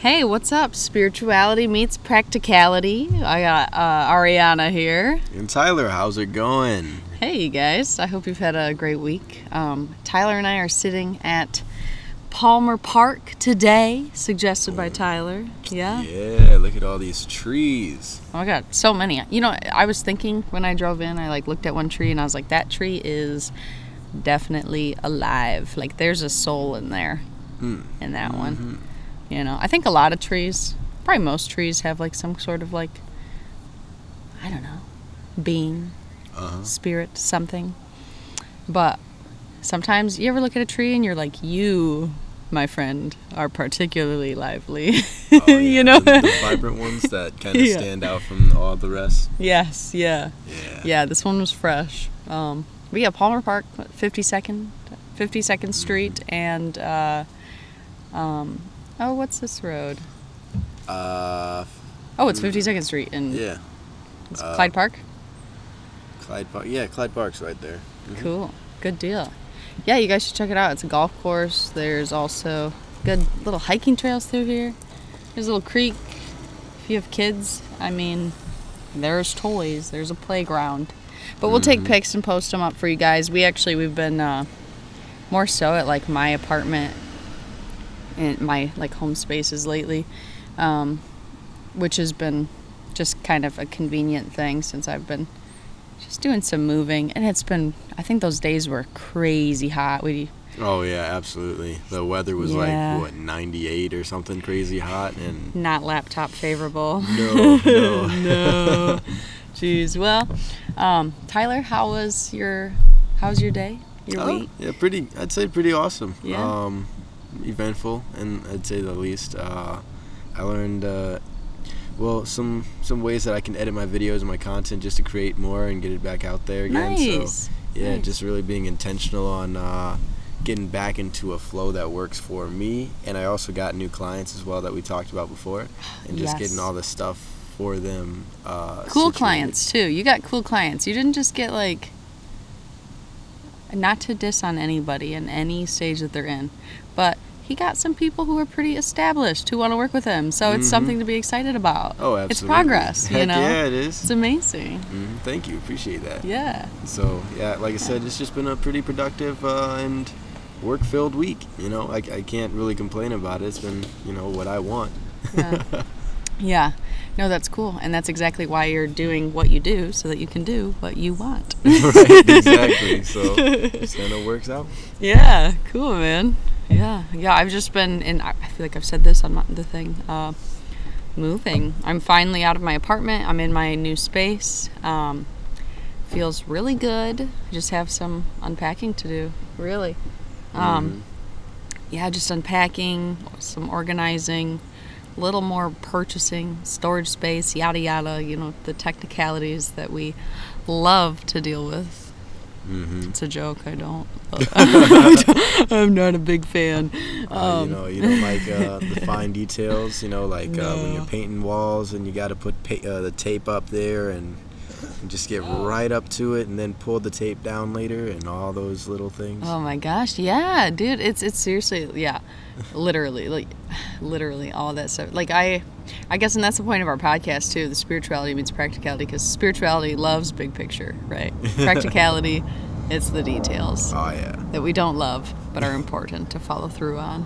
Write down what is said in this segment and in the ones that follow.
Hey, what's up? Spirituality meets practicality. I got Ariana here. And Tyler, how's it going? Hey, you guys. I hope you've had a great week. Tyler and I are sitting at Palmer Park today, suggested by Tyler. Yeah, look at all these trees. Oh, my God, so many. You know, I was thinking when I drove in, I looked at one tree and I was like, that tree is definitely alive. Like, there's a soul in there, in that one. Mm-hmm. You know, I think a lot of trees, probably most trees, have like some sort of like, I don't know, being, spirit, something. But sometimes you ever look at a tree and you're like, you, my friend, are particularly lively. Oh, yeah. You know, the vibrant ones that kind of stand out from all the rest. Yes, yeah. This one was fresh. But yeah, Palmer Park, 52nd Street, and oh, what's this road? It's 52nd Street and it's Clyde Park? Clyde Park. Yeah, Clyde Park's right there. Mm-hmm. Cool. Good deal. Yeah, you guys should check it out. It's a golf course. There's also good little hiking trails through here. There's a little creek. If you have kids, I mean, there's toys. There's a playground. But we'll take pics and post them up for you guys. We've been more so at like my apartment in my like home spaces lately, which has been just kind of a convenient thing since I've been just doing some moving, and it's been, I think those days were crazy hot. Oh yeah, absolutely. The weather was like what, 98 or something crazy hot, and not laptop favorable. No. No. Jeez. Well, Tyler, how's your day? Your week? Yeah, I'd say pretty awesome. Yeah. Eventful, and I'd say the least. I learned some ways that I can edit my videos and my content just to create more and get it back out there again. Nice. So nice. Just really being intentional on getting back into a flow that works for me, and I also got new clients as well that we talked about before, and just getting all this stuff for them. Cool situated. Clients too. You got cool clients. You didn't just get like, not to diss on anybody in any stage that they're in, but he got some people who are pretty established who want to work with him. So it's something to be excited about. Oh, absolutely. It's progress, you know? Yeah, it is. It's amazing. Thank you. Appreciate that. Yeah. So, like I said, it's just been a pretty productive and work-filled week. You know, I can't really complain about it. It's been, you know, what I want. Yeah. No, that's cool. And that's exactly why you're doing what you do, so that you can do what you want. Right, exactly. So it kind of works out. Yeah, cool, man. Yeah, I've just been, and I feel like I've said this on the thing, moving. I'm finally out of my apartment. I'm in my new space. Feels really good. I just have some unpacking to do, really. Yeah, just unpacking, some organizing, little more purchasing, storage space, yada yada, you know, the technicalities that we love to deal with. It's a joke. I'm not a big fan. You don't like the fine details, you know, like when you're painting walls and you got to put the tape up there and just get right up to it and then pull the tape down later and all those little things. Oh my gosh, yeah, dude, it's seriously, literally all that stuff. Like I guess, and that's the point of our podcast too, the spirituality means practicality, because spirituality loves big picture, right? Practicality, it's the details that we don't love but are important to follow through on.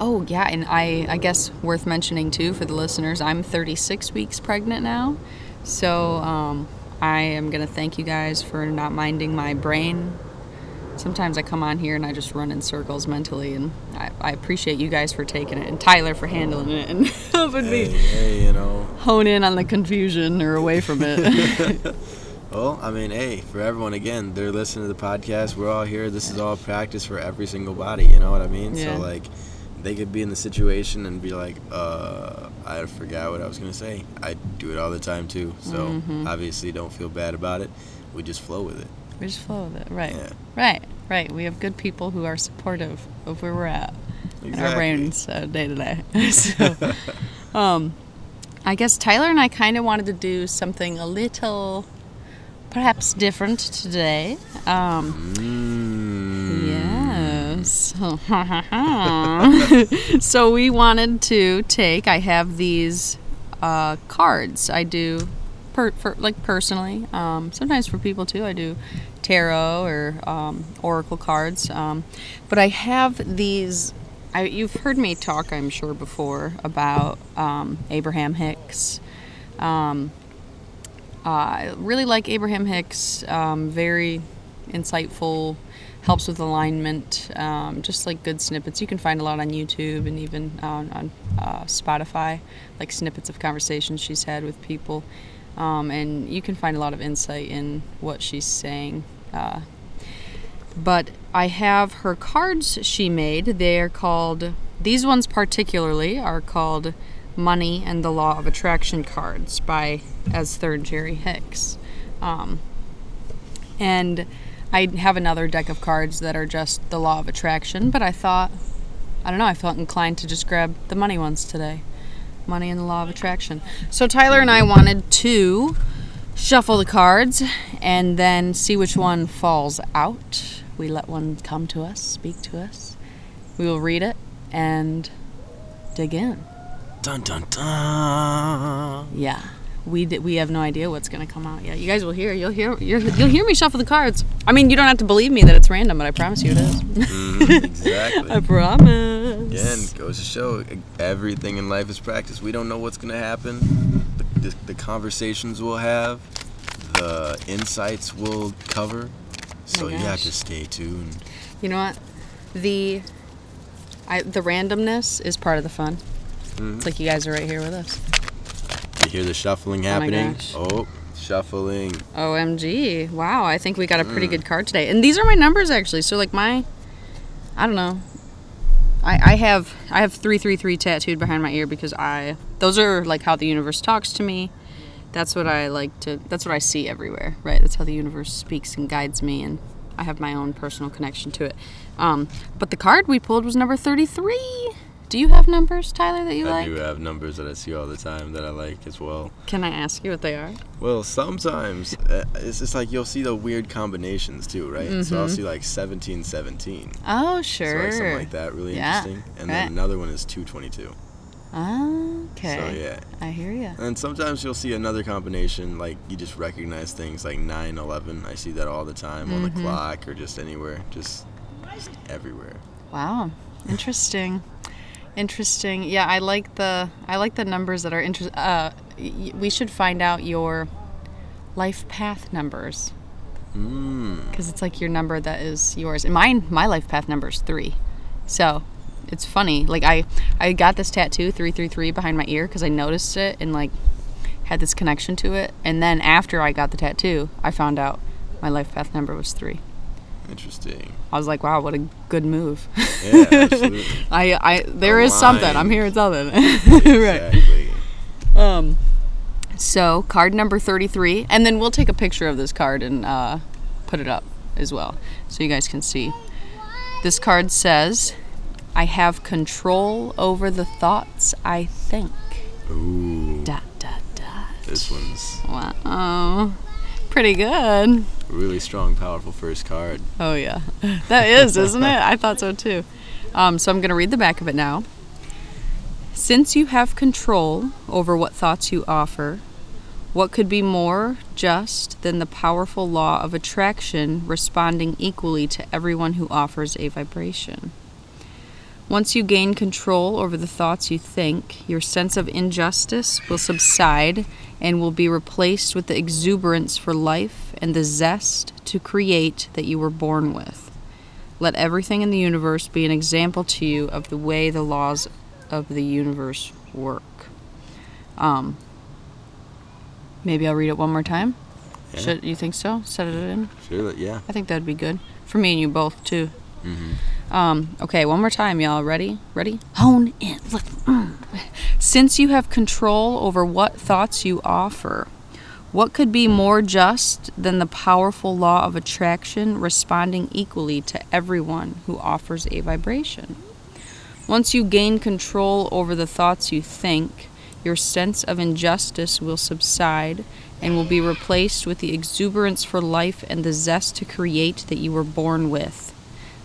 Oh, yeah, and I guess worth mentioning, too, for the listeners, I'm 36 weeks pregnant now, so I am going to thank you guys for not minding my brain. Sometimes I come on here and I just run in circles mentally, and I appreciate you guys for taking it, and Tyler for handling it, and helping me you know, hone in on the confusion or away from it. Well, I mean, hey, for everyone, again, they're listening to the podcast, we're all here, this is all practice for every single body, you know what I mean? Yeah. So, like, they could be in the situation and be like, I forgot what I was going to say. I do it all the time, too. So, obviously, don't feel bad about it. We just flow with it. Right. Yeah. Right. We have good people who are supportive of where we're at. Exactly. And our brains day to day. So, I guess Tyler and I kind of wanted to do something a little, perhaps, different today. Yes. So we wanted to take, I have these cards I do personally, sometimes for people too. I do tarot or oracle cards, but I have these. You've heard me talk, I'm sure, before about Abraham Hicks. I really like Abraham Hicks, very insightful, helps with alignment, just like good snippets. You can find a lot on YouTube and even on Spotify, like snippets of conversations she's had with people. And you can find a lot of insight in what she's saying. But I have her cards she made. They're called, these ones particularly are called Money and the Law of Attraction cards by Esther and Jerry Hicks. And I have another deck of cards that are just the Law of Attraction, but I thought, I don't know, I felt inclined to just grab the money ones today. Money and the Law of Attraction. So Tyler and I wanted to shuffle the cards and then see which one falls out. We let one come to us, speak to us. We will read it and dig in. Dun, dun, dun. Yeah. We have no idea what's going to come out yet. You guys will hear. You'll hear me shuffle the cards. I mean, you don't have to believe me that it's random, but I promise you it is. Exactly. I promise. Again, goes to show everything in life is practice. We don't know what's going to happen. The conversations we'll have, the insights we'll cover. So you have to stay tuned. You know what? The randomness is part of the fun. Mm-hmm. It's like you guys are right here with us. You hear the shuffling happening. Oh, shuffling. OMG. Wow, I think we got a pretty good card today. And these are my numbers, actually. So, like, I don't know. I have 333 tattooed behind my ear because those are, like, how the universe talks to me. That's what I like to, that's what I see everywhere, right? That's how the universe speaks and guides me, and I have my own personal connection to it. But the card we pulled was number 33. Do you have numbers, Tyler, that you like? I do have numbers that I see all the time that I like as well. Can I ask you what they are? Well, sometimes it's just like you'll see the weird combinations too, right? Mm-hmm. So I'll see like 1717. Oh, sure. So like something like that, really interesting. And then another one is 222. Okay. So yeah. I hear you. And sometimes you'll see another combination, like you just recognize things like 911. I see that all the time on the clock or just anywhere, just everywhere. Wow, interesting. Interesting. Yeah, I like the numbers that are interesting. We should find out your life path numbers. Because it's like your number that is yours. And my life path number is 3. So it's funny. Like I got this tattoo 333 behind my ear because I noticed it and like had this connection to it. And then after I got the tattoo, I found out my life path number was 3. Interesting. I was like, wow, what a good move. Yeah, absolutely. There is something. I'm hearing something. Exactly. Right. So card number 33, and then we'll take a picture of this card and put it up as well, so you guys can see. This card says, "I have control over the thoughts I think." Ooh. Dot dot dot. This one's. Wow. Pretty good. Really strong, powerful first card. Oh, yeah. That is, isn't it? I thought so, too. So I'm going to read the back of it now. Since you have control over what thoughts you offer, what could be more just than the powerful law of attraction responding equally to everyone who offers a vibration? Once you gain control over the thoughts you think, your sense of injustice will subside and will be replaced with the exuberance for life and the zest to create that you were born with. Let everything in the universe be an example to you of the way the laws of the universe work. Maybe I'll read it one more time. Yeah. Should you think so? Set it in? Sure, yeah. I think that'd be good. For me and you both, too. Mm-hmm. Okay, one more time, y'all. Ready? Hone in. Look. Since you have control over what thoughts you offer, what could be more just than the powerful law of attraction responding equally to everyone who offers a vibration? Once you gain control over the thoughts you think, your sense of injustice will subside and will be replaced with the exuberance for life and the zest to create that you were born with.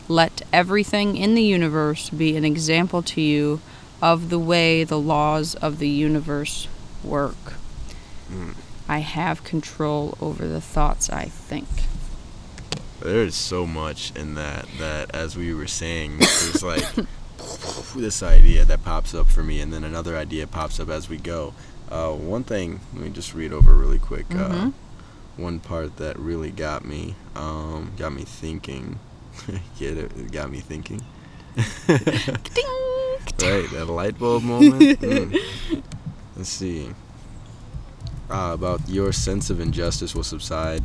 Let everything in the universe be an example to you of the way the laws of the universe work. I have control over the thoughts I think. There is so much in that as we were saying, there's like this idea that pops up for me, and then another idea pops up as we go. One thing, let me just read over really quick. Mm-hmm. One part that really got me thinking. Get it? It got me thinking. Right, that light bulb moment. Let's see. About your sense of injustice will subside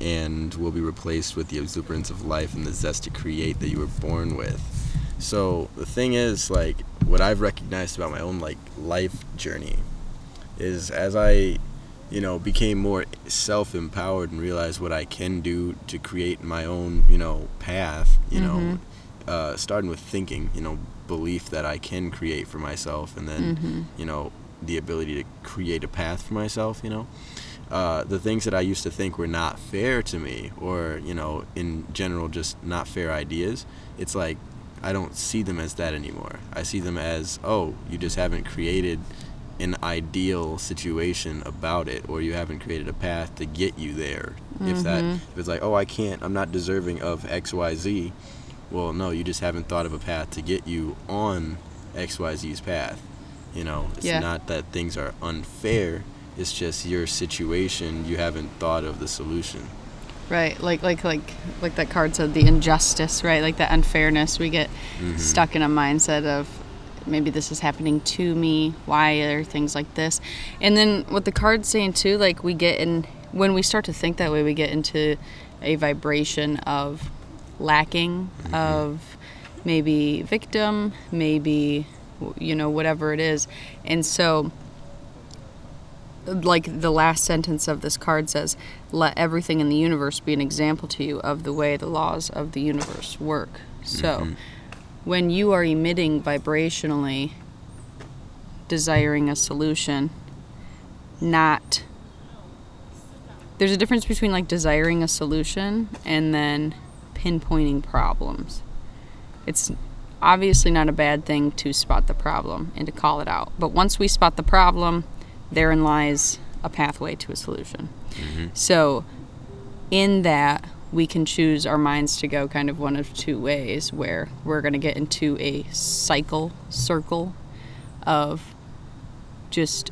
and will be replaced with the exuberance of life and the zest to create that you were born with. So the thing is, like, what I've recognized about my own like life journey is as I, you know, became more self-empowered and realized what I can do to create my own, you know, path, you mm-hmm. know, starting with thinking, you know, belief that I can create for myself, and then, mm-hmm. you know, the ability to create a path for myself, you know, the things that I used to think were not fair to me, or, you know, in general, just not fair ideas. It's like, I don't see them as that anymore. I see them as, oh, you just haven't created an ideal situation about it, or you haven't created a path to get you there. Mm-hmm. If it's like, oh, I can't, I'm not deserving of XYZ. Well, no, you just haven't thought of a path to get you on XYZ's path. You know, it's yeah. not that things are unfair. It's just your situation, you haven't thought of the solution. Right, like that card said, the injustice, right? Like the unfairness. We get mm-hmm. stuck in a mindset of maybe this is happening to me. Why are things like this? And then what the card's saying too, like we get in, when we start to think that way, we get into a vibration of lacking, mm-hmm. of maybe victim, maybe, you know, whatever it is. And so, like the last sentence of this card says, let everything in the universe be an example to you of the way the laws of the universe work. So mm-hmm. when you are emitting vibrationally, desiring a solution, not, there's a difference between like desiring a solution and then pinpointing problems. It's obviously not a bad thing to spot the problem and to call it out. But once we spot the problem, therein lies a pathway to a solution. Mm-hmm. So in that, we can choose our minds to go kind of one of two ways, where we're going to get into a circle of just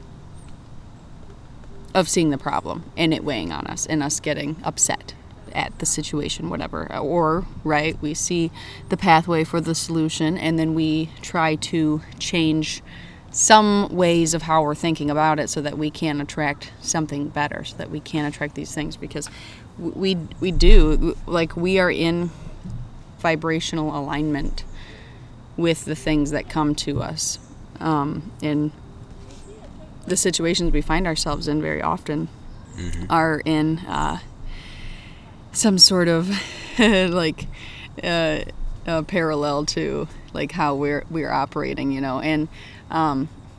of seeing the problem and it weighing on us and us getting upset at the situation, whatever. Or, right, we see the pathway for the solution, and then we try to change some ways of how we're thinking about it so that we can attract something better, so that we can attract these things, because we do, like, we are in vibrational alignment with the things that come to us and the situations we find ourselves in very often mm-hmm. are in some sort of like parallel to like how we're operating, you know. And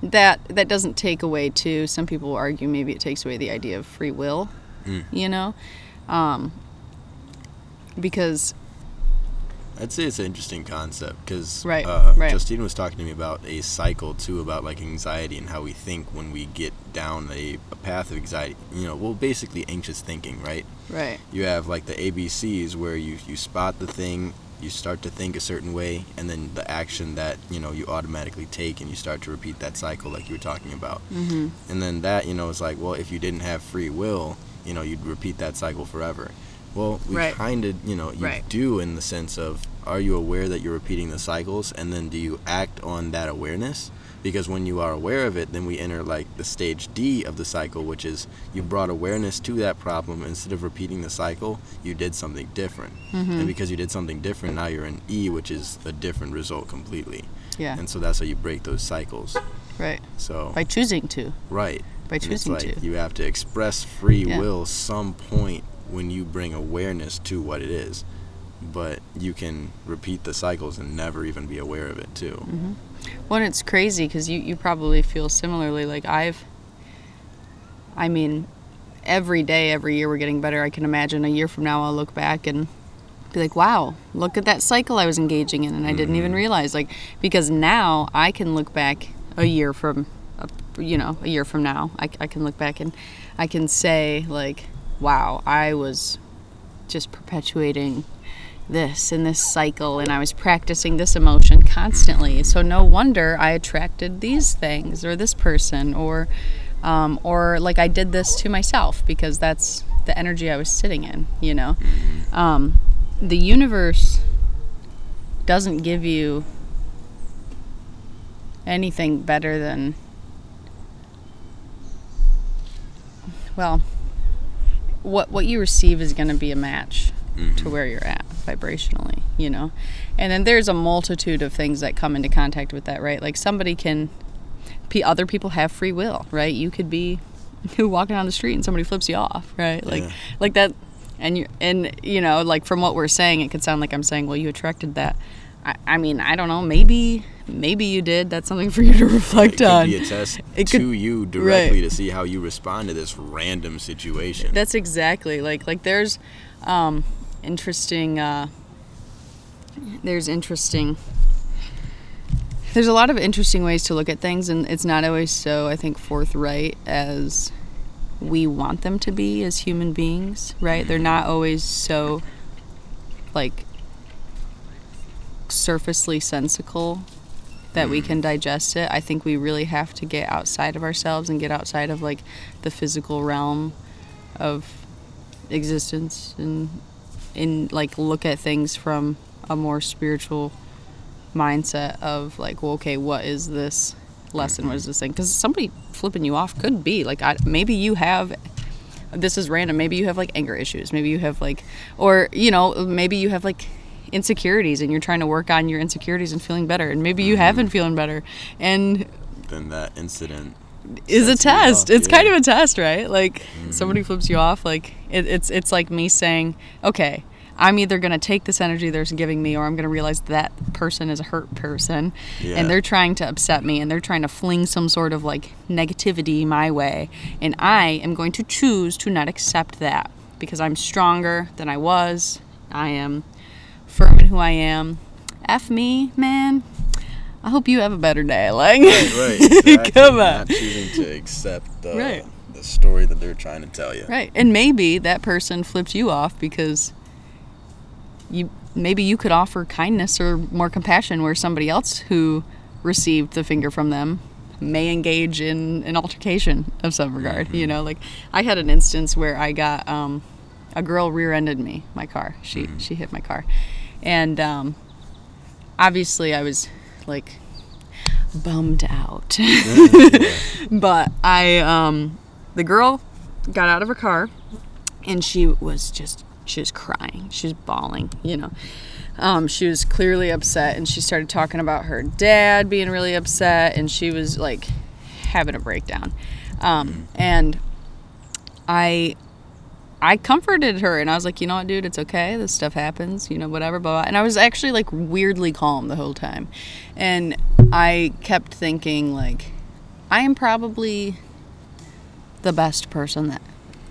that doesn't take away too, some people argue maybe it takes away the idea of free will, you know, because I'd say it's an interesting concept, because right. Justine was talking to me about a cycle too, about like anxiety and how we think when we get down a path of anxiety, you know, well, basically anxious thinking, right. You have like the ABCs where you spot the thing, you start to think a certain way, and then the action that, you know, you automatically take, and you start to repeat that cycle like you were talking about. Mm-hmm. And then that, you know, is like, well, if you didn't have free will, you know, you'd repeat that cycle forever. Well, we right. kind of, you know, you right. do, in the sense of, are you aware that you're repeating the cycles, and then do you act on that awareness? Because when you are aware of it, then we enter like the stage D of the cycle, which is you brought awareness to that problem. Instead of repeating the cycle, you did something different. Mm-hmm. And because you did something different, now you're in E, which is a different result completely. Yeah. And so that's how you break those cycles. Right. So by choosing to. Right. By choosing and it's like to. You have to express free yeah. will some point when you bring awareness to what it is. But you can repeat the cycles and never even be aware of it too. Mm-hmm. Well, it's crazy because you probably feel similarly. Like every year we're getting better. I can imagine a year from now I'll look back and be like, wow, look at that cycle I was engaging in, and I didn't even realize, like, because now I can look back a year from now, I can look back and I can say, like, wow, I was just perpetuating this in this cycle, and I was practicing this emotion constantly, so no wonder I attracted these things or this person, or like I did this to myself, because that's the energy I was sitting in, you know. The universe doesn't give you anything better than, well, what you receive is going to be a match to where you're at vibrationally, you know. And then there's a multitude of things that come into contact with that, right? Like other people have free will, right? You could be walking down the street and somebody flips you off, right? Like, yeah. Like that, and you know, like from what we're saying, it could sound like I'm saying, well, you attracted that. I mean, I don't know, maybe you did. That's something for you to reflect on. It could be a test to you directly, right, to see how you respond to this random situation. That's exactly, like there's there's a lot of interesting ways to look at things, and it's not always so, I think, forthright as we want them to be as human beings, right? They're not always so, like, surfacely sensical that we can digest it. I think we really have to get outside of ourselves and get outside of, like, the physical realm of existence and like, look at things from a more spiritual mindset of, like, well, okay, what is this lesson? What is this thing? Because somebody flipping you off could be, like, maybe you have, this is random, maybe you have, like, anger issues. Maybe you have, like, or, you know, maybe you have, like, insecurities, and you're trying to work on your insecurities and feeling better, and maybe you haven't feeling better, and then that incident is a test. It's kind of a test, right? Like, somebody flips you off, like, it's like me saying, okay, I'm either going to take this energy they're giving me, or I'm going to realize that person is a hurt person, and they're trying to upset me, and they're trying to fling some sort of, like, negativity my way, and I am going to choose to not accept that, because I'm stronger than I was. I am firm in who I am. F me, man. I hope you have a better day. Like, right, exactly. Come on. Not choosing to accept the story that they're trying to tell you. Right, and maybe that person flipped you off because maybe you could offer kindness or more compassion, where somebody else who received the finger from them may engage in an altercation of some regard. You know, like, I had an instance where I got a girl rear-ended me, my car. She hit my car, and obviously I was, like, bummed out. But I the girl got out of her car, and she was crying. She was bawling, you know. She was clearly upset, and she started talking about her dad being really upset, and she was, like, having a breakdown. And I comforted her, and I was like, you know what, dude, it's okay. This stuff happens, you know, whatever, blah, blah. And I was actually, like, weirdly calm the whole time. And I kept thinking, like, I am probably the best person that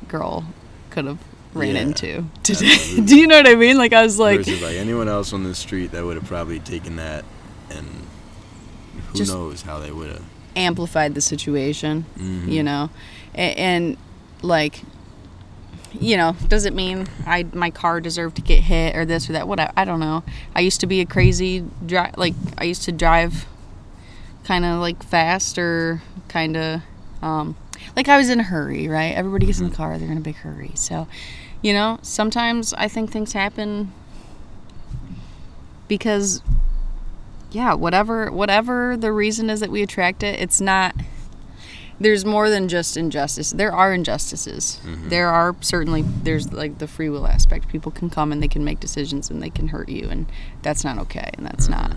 girl could have ran into today. Do you know what I mean? Like, I was like, versus, like, anyone else on the street that would have probably taken that, and who knows how they would have amplified the situation, you know? And like, you know, does it mean my car deserved to get hit, or this or that? What, I don't know. I used to be a crazy I used to drive kind of, like, fast, or kind of like, I was in a hurry, right? Everybody gets in the car, they're in a big hurry. So, you know, sometimes I think things happen because, yeah, whatever the reason is that we attract it, it's not, there's more than just injustice. There are injustices. There are certainly, there's, like, the free will aspect. People can come and they can make decisions and they can hurt you, and that's not okay, and that's not,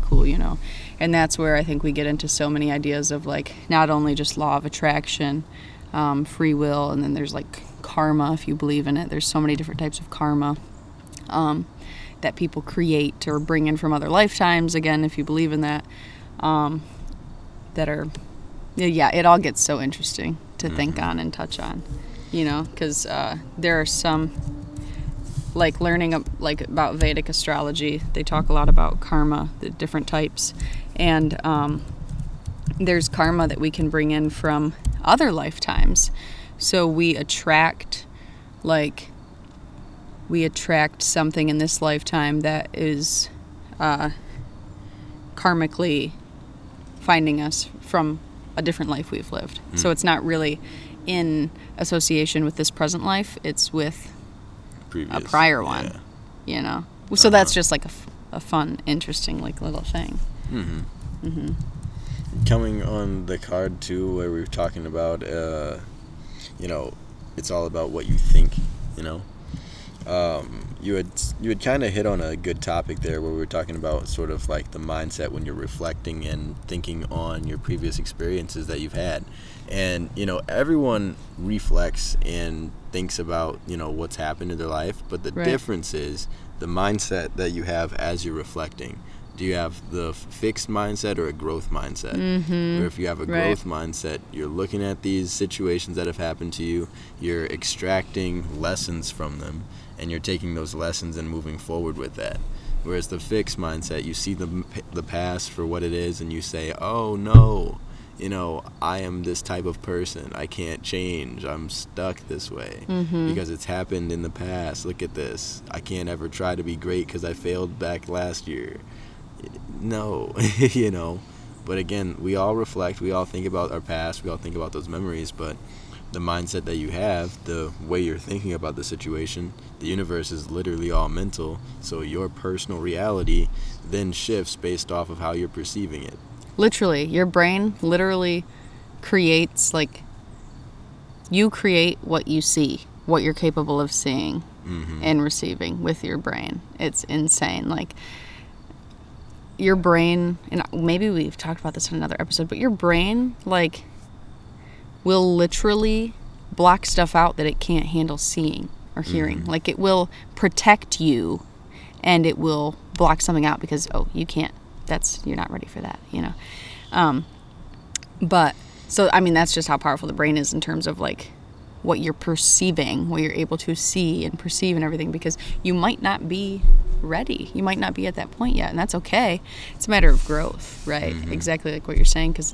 cool, you know. And that's where I think we get into so many ideas of, like, not only just law of attraction, free will, and then there's, like, karma, if you believe in it. There's so many different types of karma that people create or bring in from other lifetimes, again, if you believe in that, that are... Yeah, it all gets so interesting to think on and touch on, you know, because there are some like learning like about Vedic astrology. They talk a lot about karma, the different types, and there's karma that we can bring in from other lifetimes. So we attract, like, we attract something in this lifetime that is karmically finding us from a different life we've lived. Mm. So it's not really in association with this present life, it's with previous, a prior one, you know? So that's just like a fun, interesting, like, little thing. Mm-hmm. Mm-hmm. Coming on the card, too, where we were talking about, you know, it's all about what you think, you know? You had kind of hit on a good topic there where we were talking about sort of like the mindset when you're reflecting and thinking on your previous experiences that you've had. And, you know, everyone reflects and thinks about, you know, what's happened in their life. But the difference is the mindset that you have as you're reflecting. Do you have the fixed mindset or a growth mindset? Mm-hmm. Or if you have a growth mindset, you're looking at these situations that have happened to you, you're extracting lessons from them, and you're taking those lessons and moving forward with that. Whereas the fixed mindset, you see the past for what it is, and you say, oh, no, you know, I am this type of person. I can't change. I'm stuck this way because it's happened in the past. Look at this. I can't ever try to be great because I failed back last year. No, you know, but again, we all reflect, we all think about our past, we all think about those memories, but the mindset that you have, the way you're thinking about the situation, the universe is literally all mental, so your personal reality then shifts based off of how you're perceiving it. Literally, your brain literally creates, like, you create what you see, what you're capable of seeing and receiving with your brain. It's insane, like... Your brain, and maybe we've talked about this in another episode, but your brain, like, will literally block stuff out that it can't handle seeing or hearing. Like, it will protect you, and it will block something out because, oh, you can't, that's, you're not ready for that, you know? But, so, I mean, that's just how powerful the brain is in terms of, like, what you're perceiving, what you're able to see and perceive and everything, because you might not be ready. You might not be at that point yet, and that's okay. It's a matter of growth, right? Exactly like what you're saying, because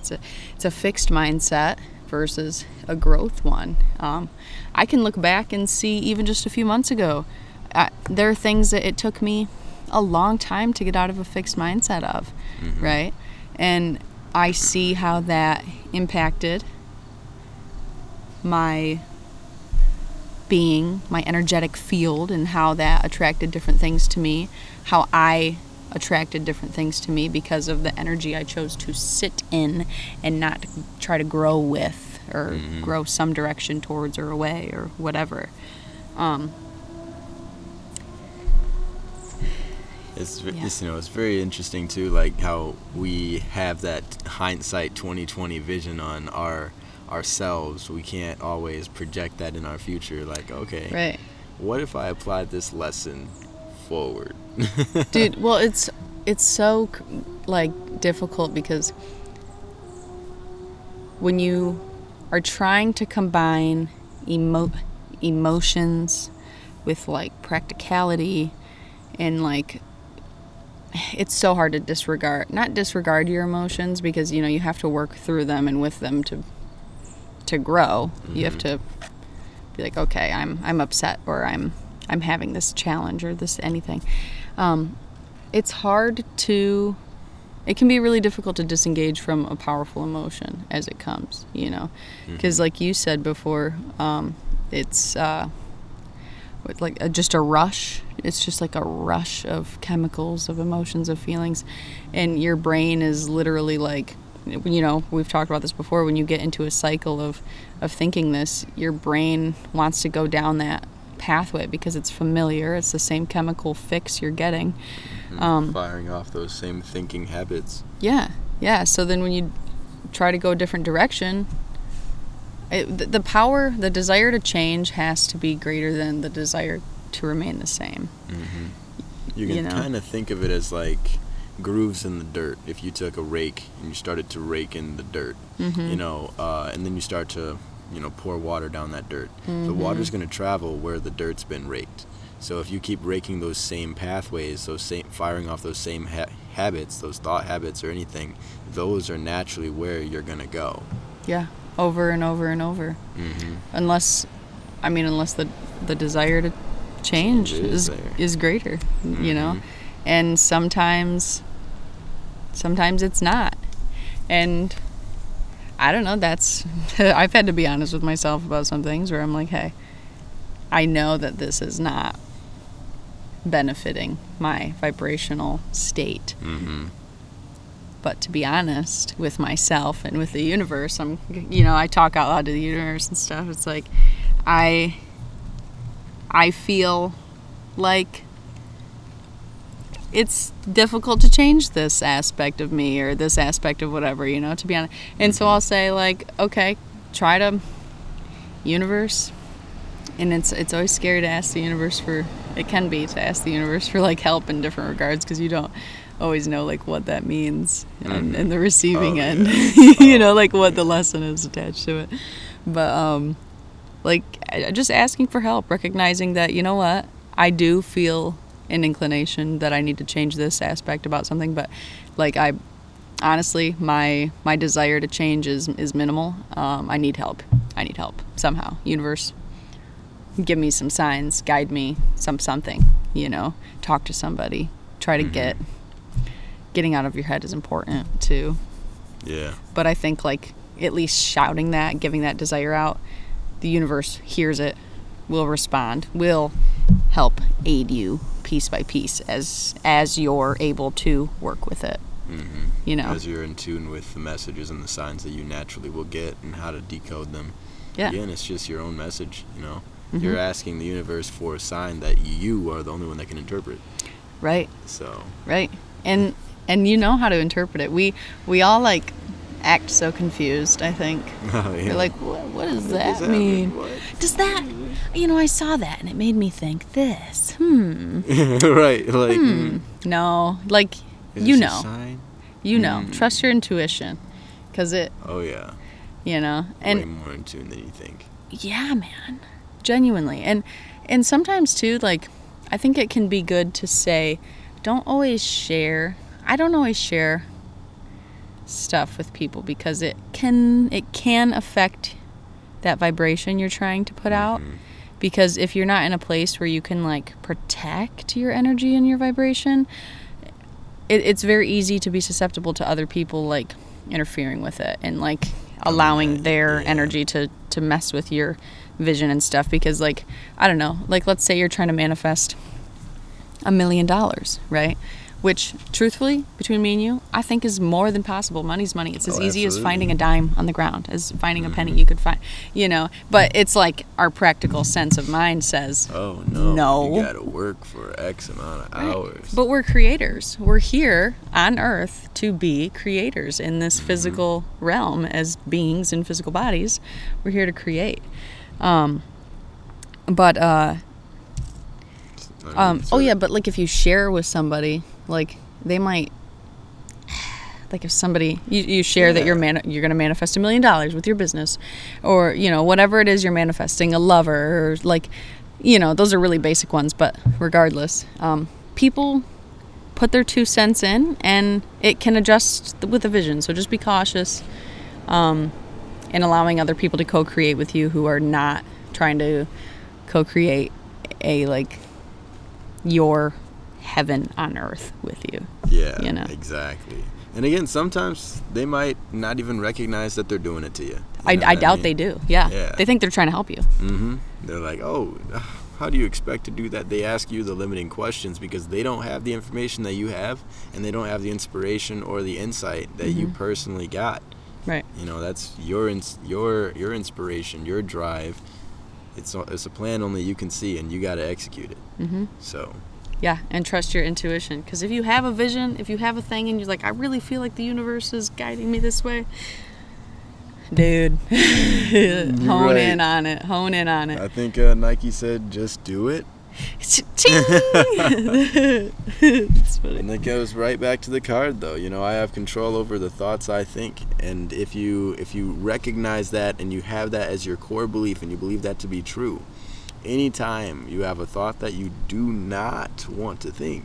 it's a fixed mindset versus a growth one. I can look back and see even just a few months ago, there are things that it took me a long time to get out of a fixed mindset of, right? And I see how that impacted my being, my energetic field, and how that attracted different things to me, how I attracted different things to me because of the energy I chose to sit in and not try to grow with or grow some direction towards or away or whatever. It's, you know, it's very interesting too, like how we have that hindsight 2020 vision on ourselves. We can't always project that in our future, like, okay, what if I applied this lesson forward? Dude, well, it's so, like, difficult, because when you are trying to combine emotions with, like, practicality, and, like, it's so hard to disregard your emotions, because, you know, you have to work through them and with them to grow. You have to be like, okay, I'm upset, or I'm having this challenge, or this anything. It's hard to, it can be really difficult to disengage from a powerful emotion as it comes, you know, because like you said before, it's like just a rush. It's just like a rush of chemicals, of emotions, of feelings, and your brain is literally like, you know, we've talked about this before, when you get into a cycle of thinking this, your brain wants to go down that pathway because it's familiar. It's the same chemical fix you're getting. Firing off those same thinking habits. Yeah. So then when you try to go a different direction, the power, the desire to change has to be greater than the desire to remain the same. You can kind of think of it as like... grooves in the dirt. If you took a rake and you started to rake in the dirt, you know, and then you start to, you know, pour water down that dirt, the water's going to travel where the dirt's been raked. So if you keep raking those same pathways, those same, firing off those same habits, those thought habits or anything, those are naturally where you're going to go. Yeah, over and over and over. Mm-hmm. Unless the desire to change is greater, mm-hmm. you know? And sometimes it's not. And I don't know, I've had to be honest with myself about some things where I'm like, hey, I know that this is not benefiting my vibrational state. Mm-hmm. But to be honest with myself and with the universe, I talk out loud to the universe and stuff. It's like, I feel like it's difficult to change this aspect of me or this aspect of whatever, you know, to be honest. And so I'll say, like, okay, try to, universe. And it's always scary to ask the universe for like help in different regards, because you don't always know like what that means and the receiving end, yeah. You know, like what the lesson is attached to it. But like just asking for help, recognizing that, you know what, I do feel an inclination that I need to change this aspect about something, but like I honestly, my desire to change is minimal. I need help somehow. Universe, give me some signs, guide me, something, you know, talk to somebody, try to mm-hmm. Getting out of your head is important too. Yeah. But I think like at least shouting that, giving that desire out, the universe hears it, will respond, will help aid you piece by piece as you're able to work with it. Mm-hmm. You know, as you're in tune with the messages and the signs that you naturally will get and how to decode them. Yeah. Again, it's just your own message, you know. Mm-hmm. You're asking the universe for a sign that you are the only one that can interpret. Right. So. Right. And you know how to interpret it. We all like act so confused, I think. Oh, yeah. We're like, what does that mean? What? Does that, you know, I saw that and it made me think this. Right. Like. No. Like, is you know. A sign? You know. Trust your intuition. Because it. Oh, yeah. You know. And way more in tune than you think. Yeah, man. Genuinely. And sometimes too, like, I think it can be good to say, I don't always share stuff with people, because it can affect that vibration you're trying to put out. Because if you're not in a place where you can like protect your energy and your vibration, it's very easy to be susceptible to other people like interfering with it and like allowing their energy to mess with your vision and stuff. Because like, I don't know, like let's say you're trying to manifest $1 million, right? Which truthfully, between me and you, I think is more than possible. Money's money. It's as easy as finding a dime on the ground, as finding a penny you could find, you know. But it's like our practical sense of mind says, oh no. You gotta work for X amount of hours. But we're creators. We're here on earth to be creators in this physical realm as beings in physical bodies. We're here to create. But like if you share with somebody, like they might, like if somebody you share that you're going to manifest $1 million with your business, or you know whatever it is you're manifesting, a lover, or like, you know, those are really basic ones. But regardless, people put their 2 cents in, and it can adjust with the vision. So just be cautious in allowing other people to co-create with you who are not trying to co-create a like your heaven on earth with you. Yeah, you know? Exactly. And again, sometimes they might not even recognize that they're doing it to you. I doubt they do. Yeah. They think they're trying to help you. Mm-hmm. They're like, oh, how do you expect to do that? They ask you the limiting questions because they don't have the information that you have, and they don't have the inspiration or the insight that you personally got. Right. You know, that's your inspiration, your drive. It's a plan only you can see, and you got to execute it. Mm-hmm. So. Yeah, and trust your intuition. Because if you have a vision, if you have a thing, and you're like, I really feel like the universe is guiding me this way, dude, hone in on it. I think Nike said, just do it. That's funny. And that goes right back to the card, though. You know, I have control over the thoughts I think, and if you recognize that and you have that as your core belief and you believe that to be true, anytime you have a thought that you do not want to think,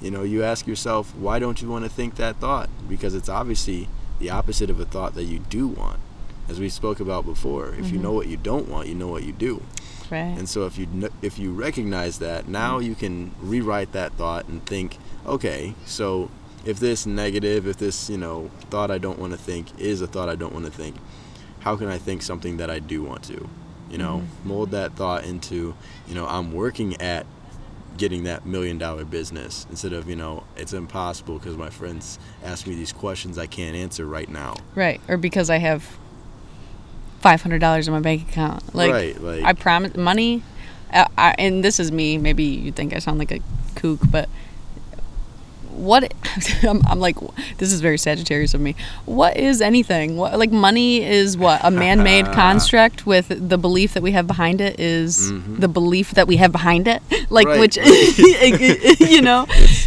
you know, you ask yourself, why don't you want to think that thought? Because it's obviously the opposite of a thought that you do want. As we spoke about before, if you know what you don't want, you know what you do. Right. And so if you recognize that, now you can rewrite that thought and think, okay, so if this negative, if this, you know, thought I don't want to think is a thought I don't want to think, how can I think something that I do want to? You know, mold that thought into, you know, I'm working at getting that $1 million business, instead of, you know, it's impossible because my friends ask me these questions I can't answer right now. Right. Or because I have $500 in my bank account. Like, right, like I promise money. And this is me. Maybe you think I sound like a kook, but what I'm like, this is very Sagittarius of me. What is anything? What, like, money is what? A man-made construct with the belief that we have behind it is the belief that we have behind it. Like, right, which, right. You know? It's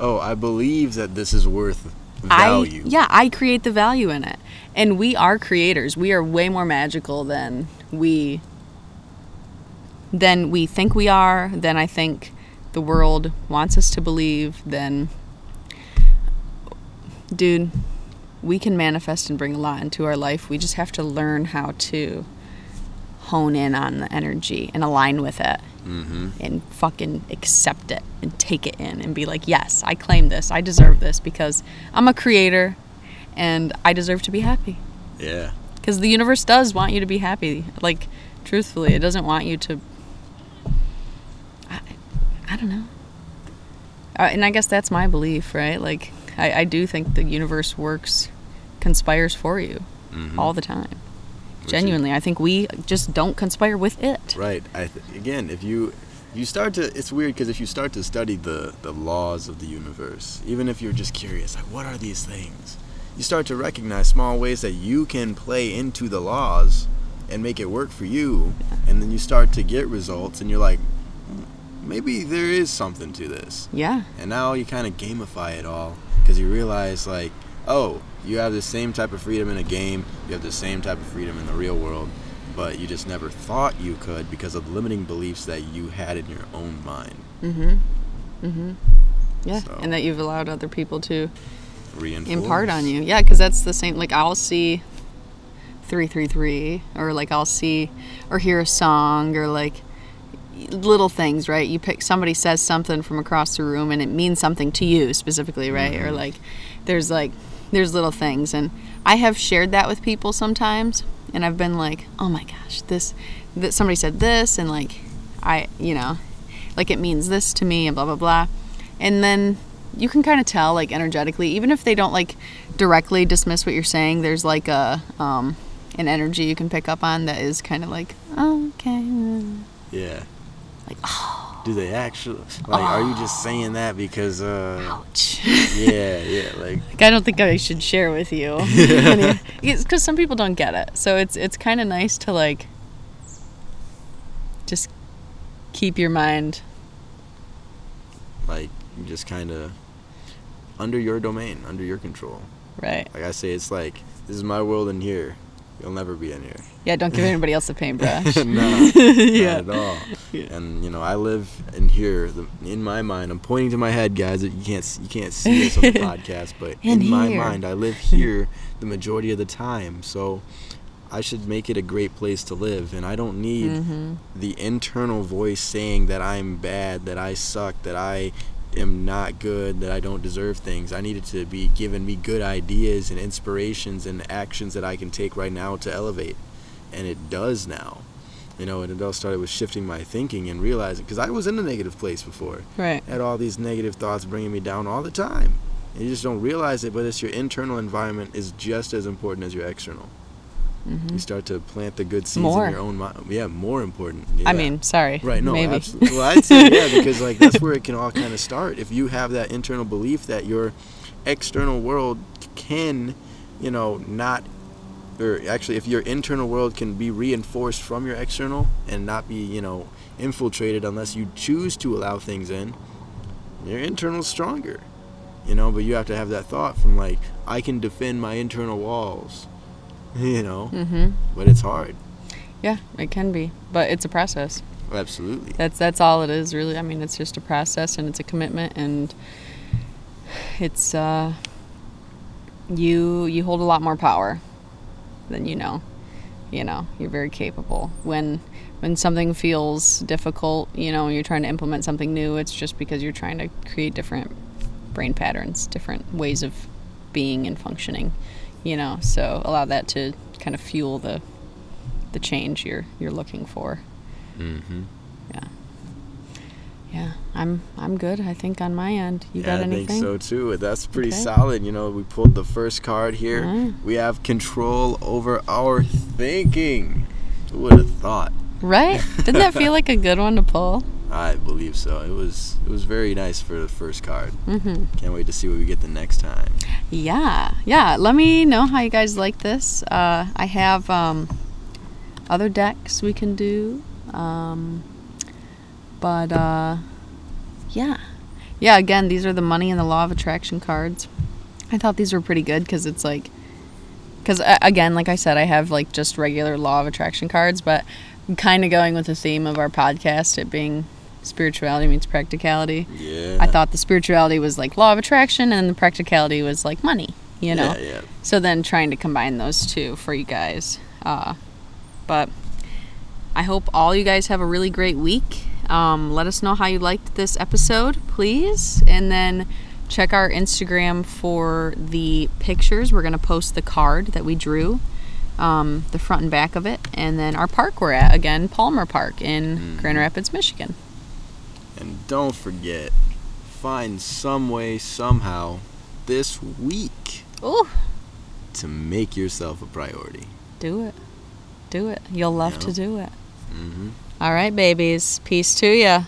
I believe that this is worth value. I create the value in it. And we are creators. We are way more magical than we think we are, than I think the world wants us to believe, than... Dude, we can manifest and bring a lot into our life. We just have to learn how to hone in on the energy and align with it and fucking accept it and take it in and be like, yes, I claim this. I deserve this because I'm a creator and I deserve to be happy. Yeah. Because the universe does want you to be happy. Like, truthfully, it doesn't want you to... I don't know. And I guess that's my belief, right? Like... I do think the universe conspires for you all the time. Genuinely, I think we just don't conspire with it. Right. Again, if you start to, it's weird because if you start to study the laws of the universe, even if you're just curious, like, what are these things? You start to recognize small ways that you can play into the laws and make it work for you. Yeah. And then you start to get results and you're like, maybe there is something to this. Yeah. And now you kind of gamify it all. Because you realize, like, oh, you have the same type of freedom in a game, you have the same type of freedom in the real world, but you just never thought you could because of limiting beliefs that you had in your own mind. Yeah, so, and that you've allowed other people to impart on you. Yeah, because that's the same, like, I'll see 333, or, like, I'll see or hear a song, or, like, little things, right? You pick, somebody says something from across the room and it means something to you specifically, right? Or there's little things, and I have shared that with people sometimes, and I've been like, oh my gosh, this somebody said this, and like I, you know, like it means this to me and blah blah blah. And then you can kind of tell, like, energetically, even if they don't like directly dismiss what you're saying, there's like a an energy you can pick up on that is kind of like, oh, okay, yeah. Like, oh. Do they actually? Like, are you just saying that because... ouch. Yeah, like... I don't think I should share with you. Because some people don't get it. So it's kind of nice to, like, just keep your mind... Like, just kind of under your domain, under your control. Right. Like I say, it's like, this is my world in here. You'll never be in here. Yeah, don't give anybody else a paintbrush. No, yeah. Not at all. Yeah. And, you know, I live in here, in my mind. I'm pointing to my head, guys. You can't see this on the podcast, but in my mind, I live here the majority of the time. So I should make it a great place to live. And I don't need the internal voice saying that I'm bad, that I suck, that I am not good, that I don't deserve things. I needed to be giving me good ideas and inspirations and actions that I can take right now to elevate. And it does now. You know, and it all started with shifting my thinking and realizing, because I was in a negative place before. Right. I had all these negative thoughts bringing me down all the time. And you just don't realize it, but it's your internal environment is just as important as your external. You start to plant the good seeds in your own mind. Yeah, more important. Yeah. I mean, sorry. Right, no, maybe. Absolutely. Well, I'd say, yeah, because, like, that's where it can all kind of start. If you have that internal belief that your external world can, you know, not, or actually, if your internal world can be reinforced from your external and not be, you know, infiltrated unless you choose to allow things in, your internal's stronger, you know, but you have to have that thought from, like, I can defend my internal walls. You know, but it's hard. Yeah, it can be, but it's a process. Absolutely. That's all it is, really. I mean, it's just a process, and it's a commitment, and it's you hold a lot more power than you know. You know, you're very capable. When something feels difficult, you know, you're trying to implement something new, it's just because you're trying to create different brain patterns, different ways of being and functioning, you know. So allow that to kind of fuel the change you're looking for. Mm-hmm. Yeah. I'm good, I think, on my end. You got anything? I think so too. That's pretty solid. You know, we pulled the first card here. Uh-huh. We have control over our thinking. Who would have thought? Right? Didn't that feel like a good one to pull? I believe so. It was very nice for the first card. Mm-hmm. Can't wait to see what we get the next time. Yeah. Let me know how you guys like this. I have other decks we can do. But again, these are the money and the law of attraction cards. I thought these were pretty good because it's like, because again, like I said, I have like just regular law of attraction cards, but I'm kind of going with the theme of our podcast, it being spirituality meets practicality. Yeah. I thought the spirituality was like law of attraction and the practicality was like money, you know? Yeah. So then trying to combine those two for you guys. But I hope all you guys have a really great week. Let us know how you liked this episode, please. And then check our Instagram for the pictures. We're going to post the card that we drew, the front and back of it. And then our park we're at, again, Palmer Park in Grand Rapids, Michigan. And don't forget, find some way, somehow, this week to make yourself a priority. Do it. You'll love to do it. Mm-hmm. All right, babies. Peace to ya.